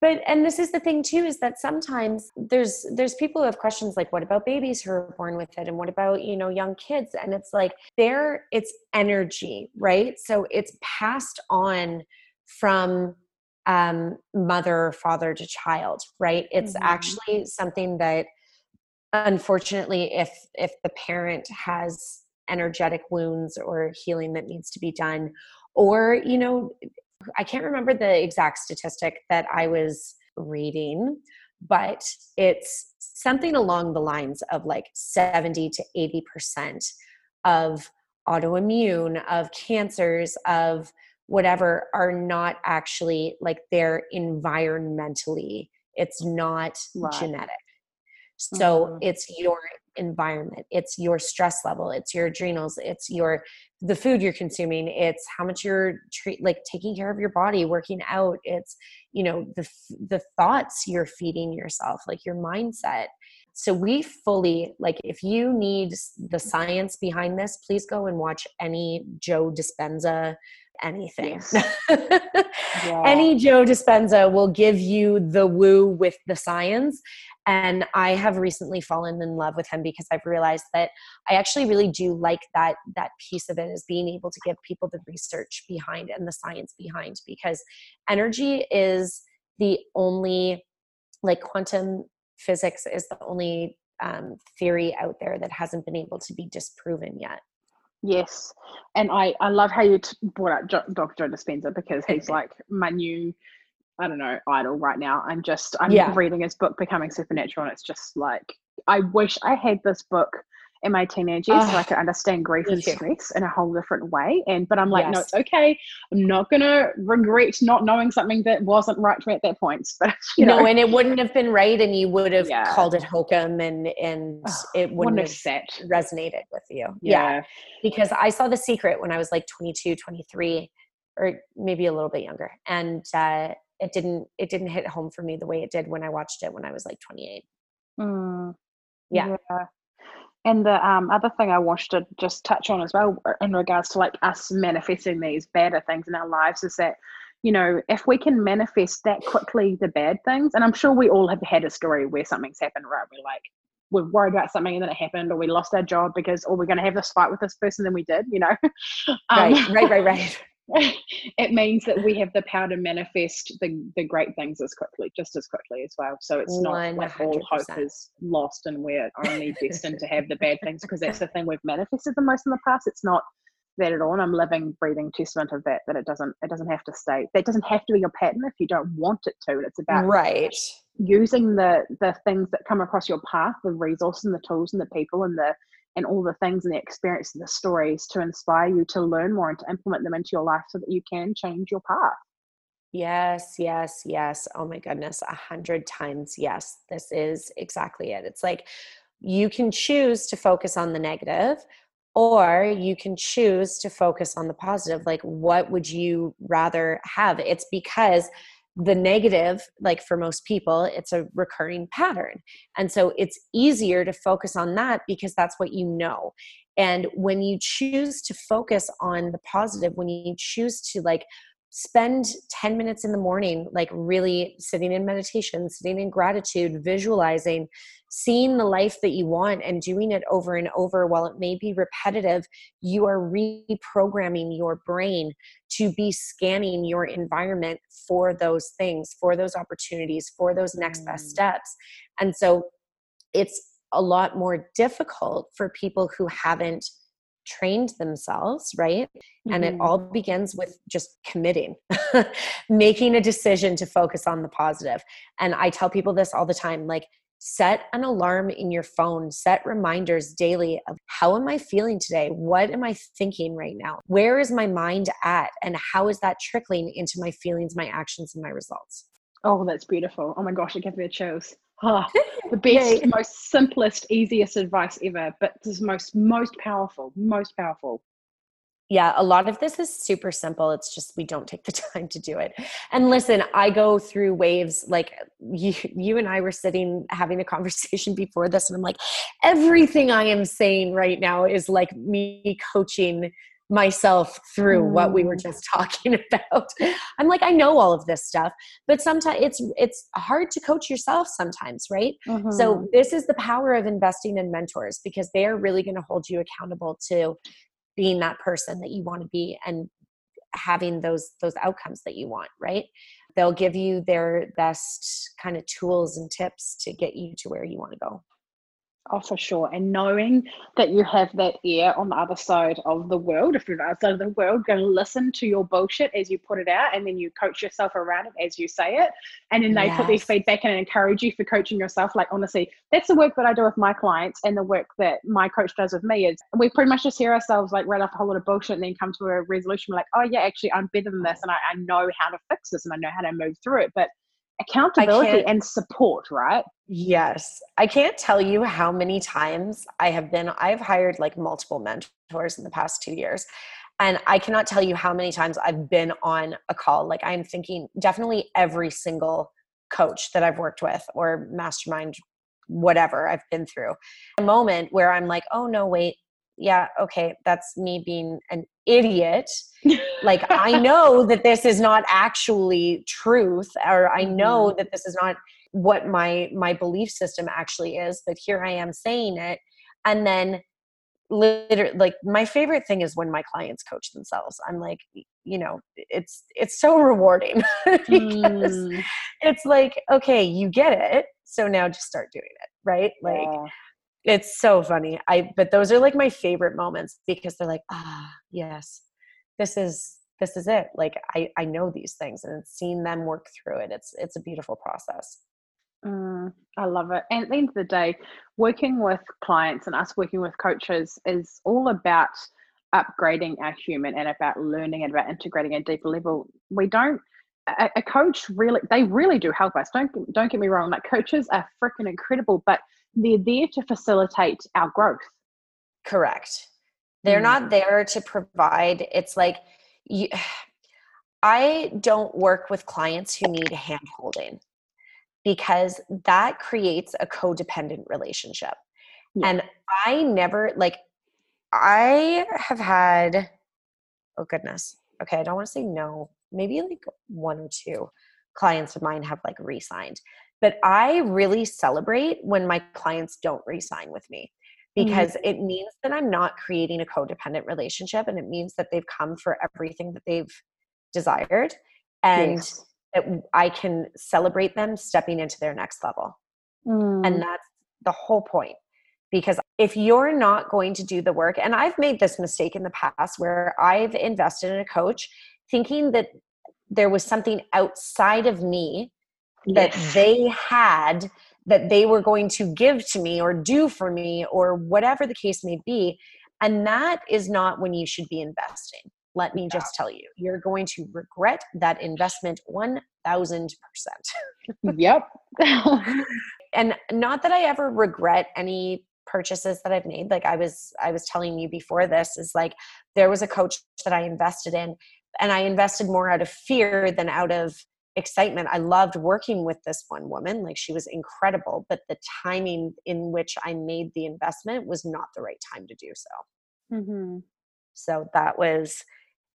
But, and this is the thing too, is that sometimes there's, there's people who have questions like, what about babies who are born with it? And what about, you know, young kids? And it's like there it's energy, right? So it's passed on from Um, mother, father to child, right? It's mm-hmm. actually something that unfortunately, if, if the parent has energetic wounds or healing that needs to be done, or, you know, I can't remember the exact statistic that I was reading, but it's something along the lines of like seventy to eighty percent of autoimmune, of cancers, of whatever, are not actually like they're environmentally, it's not right. genetic. So mm-hmm. it's your environment, it's your stress level, it's your adrenals, it's your, the food you're consuming, it's how much you're treat, like taking care of your body, working out. It's, you know, the, the thoughts you're feeding yourself, like your mindset. So we fully, like, if you need the science behind this, please go and watch any Joe Dispenza anything. Yes. yeah. Any Joe Dispenza will give you the woo with the science. And I have recently fallen in love with him because I've realized that I actually really do like that, that piece of it is being able to give people the research behind and the science behind, because energy is the only, like quantum physics is the only um, theory out there that hasn't been able to be disproven yet. Yes. And I, I love how you t- brought up jo- Doctor Joe Dispenza, because he's like my new, I don't know, idol right now. I'm just, I'm yeah. reading his book, Becoming Supernatural. And it's just like, I wish I had this book in my teenage years oh, so I could understand grief and stress in a whole different way. And, but I'm like, yes. no, it's okay. I'm not going to regret not knowing something that wasn't right for me at that point. But you no, know, and it wouldn't have been right. And you would have yeah. called it hokum and, and oh, it wouldn't have set. resonated with you. Yeah. yeah. Because I saw The Secret when I was like twenty-two, twenty-three, or maybe a little bit younger. And, uh, it didn't, it didn't hit home for me the way it did when I watched it when I was like twenty-eight. Mm, yeah. yeah. And the um, other thing I wanted to just touch on as well in regards to like us manifesting these better things in our lives is that, you know, if we can manifest that quickly the bad things, and I'm sure we all have had a story where something's happened, right? We're like, we're worried about something and then it happened, or we lost our job because, or we're going to have this fight with this person, then we did, you know. um, right, right, right, right. It means that we have the power to manifest the, the great things as quickly, just as quickly as well. So it's not one hundred percent like all hope is lost and we're only destined to have the bad things, because that's the thing we've manifested the most in the past. It's not that at all. And I'm living, breathing testament of that, that it doesn't, it doesn't have to stay. That doesn't have to be your pattern if you don't want it to. And it's about right. using the, the things that come across your path, the resources and the tools and the people and the, and all the things and the experience and the stories to inspire you to learn more and to implement them into your life so that you can change your path. Yes, yes, yes. Oh my goodness. A hundred times. Yes, this is exactly it. It's like you can choose to focus on the negative or you can choose to focus on the positive. Like what would you rather have? It's because the negative, like for most people, it's a recurring pattern. And so it's easier to focus on that because that's what you know. And when you choose to focus on the positive, when you choose to like spend ten minutes in the morning, like really sitting in meditation, sitting in gratitude, visualizing, seeing the life that you want and doing it over and over. While it may be repetitive, you are reprogramming your brain to be scanning your environment for those things, for those opportunities, for those next mm. best steps. And so it's a lot more difficult for people who haven't trained themselves, right? Mm-hmm. And it all begins with just committing, making a decision to focus on the positive. And I tell people this all the time, like, set an alarm in your phone, set reminders daily of how am I feeling today? What am I thinking right now? Where is my mind at? And how is that trickling into my feelings, my actions, and my results? Oh, that's beautiful. Oh my gosh, it gave me the chills. Oh, the best, most simplest, easiest advice ever, but this is most, most powerful, most powerful. Yeah. A lot of this is super simple. It's just, we don't take the time to do it. And listen, I go through waves. Like you, you and I were sitting, having a conversation before this, and I'm like, everything I am saying right now is like me coaching myself through mm. what we were just talking about. I'm like, I know all of this stuff, but sometimes it's it's hard to coach yourself sometimes, right? Mm-hmm. So this is the power of investing in mentors, because they are really going to hold you accountable to being that person that you want to be and having those those outcomes that you want, right? They'll give you their best kind of tools and tips to get you to where you want to go. Oh, for sure. And knowing that you have that ear on the other side of the world, if you're outside of the world, going to listen to your bullshit as you put it out, and then you coach yourself around it as you say it. And then they yes. put their feedback in and encourage you for coaching yourself. Like, honestly, that's the work that I do with my clients, and the work that my coach does with me is we pretty much just hear ourselves like right off a whole lot of bullshit and then come to a resolution like, oh yeah, actually I'm better than this, and I, I know how to fix this, and I know how to move through it. But accountability and support, right? Yes. I can't tell you how many times I have been, I've hired like multiple mentors in the past two years. And I cannot tell you how many times I've been on a call. Like, I'm thinking definitely every single coach that I've worked with or mastermind, whatever I've been through, a moment where I'm like, oh no, wait. Yeah. Okay. That's me being an idiot. Like, I know that this is not actually truth, or I know that this is not what my, my belief system actually is, but here I am saying it. And then literally, like, my favorite thing is when my clients coach themselves. I'm like, you know, it's, it's so rewarding because mm. it's like, okay, you get it. So now just start doing it. Right. Like, yeah. It's so funny. I, but those are like my favorite moments, because they're like, ah, oh, yes, this is, this is it. Like, I, I know these things, and it's seeing them work through it. It's, it's a beautiful process. Mm, I love it. And at the end of the day, working with clients and us working with coaches is all about upgrading our human and about learning and about integrating at a deeper level. We don't, a, a coach really, they really do help us. Don't, don't get me wrong. Like, coaches are freaking incredible, but they're there to facilitate our growth. Correct. They're mm. not there to provide. It's like, you, I don't work with clients who need hand holding, because that creates a codependent relationship. Yeah. And I never, like, I have had, oh goodness. Okay. I don't want to say no, maybe like one or two clients of mine have like re-signed. But I really celebrate when my clients don't re-sign with me, because mm-hmm. it means that I'm not creating a codependent relationship, and it means that they've come for everything that they've desired, and yes. that I can celebrate them stepping into their next level. Mm. And that's the whole point. Because if you're not going to do the work, and I've made this mistake in the past where I've invested in a coach thinking that there was something outside of me that they had that they were going to give to me or do for me or whatever the case may be. And that is not when you should be investing. Let me just tell you, you're going to regret that investment one thousand percent. Yep. And not that I ever regret any purchases that I've made. Like I was, I was telling you before this is like, there was a coach that I invested in, and I invested more out of fear than out of excitement. I loved working with this one woman. Like, she was incredible, but the timing in which I made the investment was not the right time to do so. Mm-hmm. So that was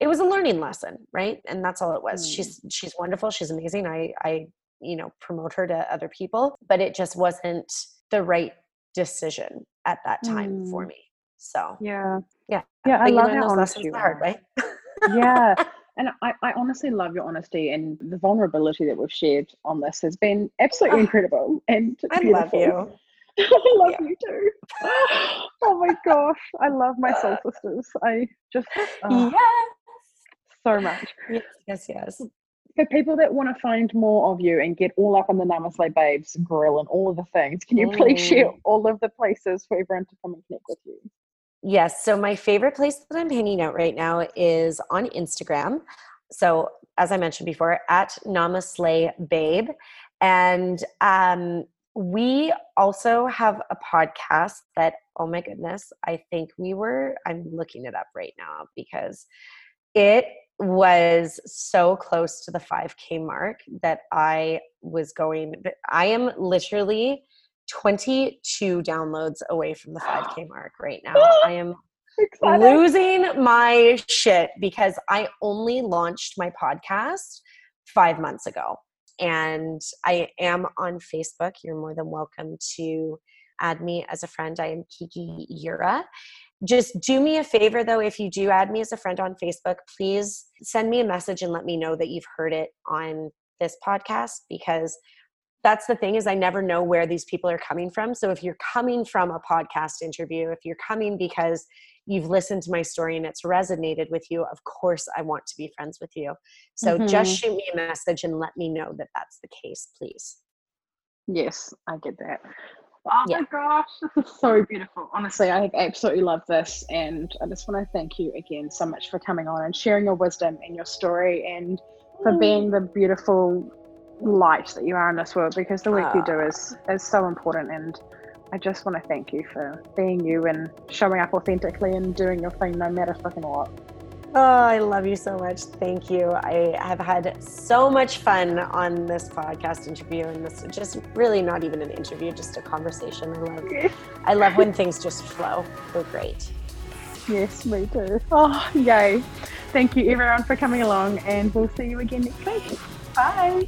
it was a learning lesson, right? And that's all it was. Mm. She's she's wonderful. She's amazing. I I you know promote her to other people, but it just wasn't the right decision at that time mm. for me. So yeah, yeah, yeah. But I love that honesty. The hard way. Yeah, and I, I honestly love your honesty, and the vulnerability that we've shared on this has been absolutely oh, incredible. And I beautiful. love you. I love yeah. you too. Oh my gosh, I love my soul sisters. I just oh, yes, so much. Yes, yes, yes. For people that want to find more of you and get all up on the Namaslay Babes grill and all of the things, can you mm. please share all of the places for everyone to come and connect with you? Yes. So my favorite place that I'm hanging out right now is on Instagram. So as I mentioned before, at Namaslay Babe, and um, we also have a podcast that, oh my goodness, I think we were, I'm looking it up right now because it was so close to the five K mark that I was going, I am literally twenty-two downloads away from the five K mark right now. I am excited. Losing my shit because I only launched my podcast five months ago. And I am on Facebook. You're more than welcome to add me as a friend. I am Kiki Ura. Just do me a favor, though, if you do add me as a friend on Facebook, please send me a message and let me know that you've heard it on this podcast, because that's the thing is I never know where these people are coming from. So if you're coming from a podcast interview, if you're coming because you've listened to my story and it's resonated with you, of course I want to be friends with you. So mm-hmm. just shoot me a message and let me know that that's the case, please. Yes, I get that. Oh yeah. My gosh, this is so beautiful. Honestly, I have absolutely loved this. And I just want to thank you again so much for coming on and sharing your wisdom and your story and for mm. being the beautiful light that you are in this world, because the work oh. you do is, is so important. And I just want to thank you for being you and showing up authentically and doing your thing no matter fucking what. Oh, I love you so much. Thank you. I have had so much fun on this podcast interview, and this just really not even an interview, just a conversation. I love I love when things just flow. They're great. Yes, me too. Oh, yay. Thank you everyone for coming along, and we'll see you again next week. Bye.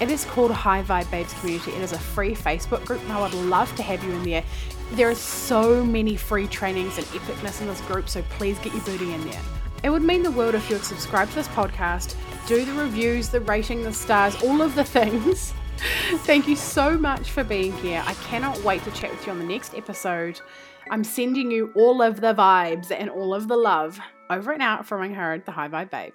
It is called High Vibe Babes Community. It is a free Facebook group, and I would love to have you in there. There are so many free trainings and epicness in this group, so please get your booty in there. It would mean the world if you would subscribe to this podcast, do the reviews, the rating, the stars, all of the things. Thank you so much for being here. I cannot wait to chat with you on the next episode. I'm sending you all of the vibes and all of the love. Over and out from Angharad, the High Vibe Babe.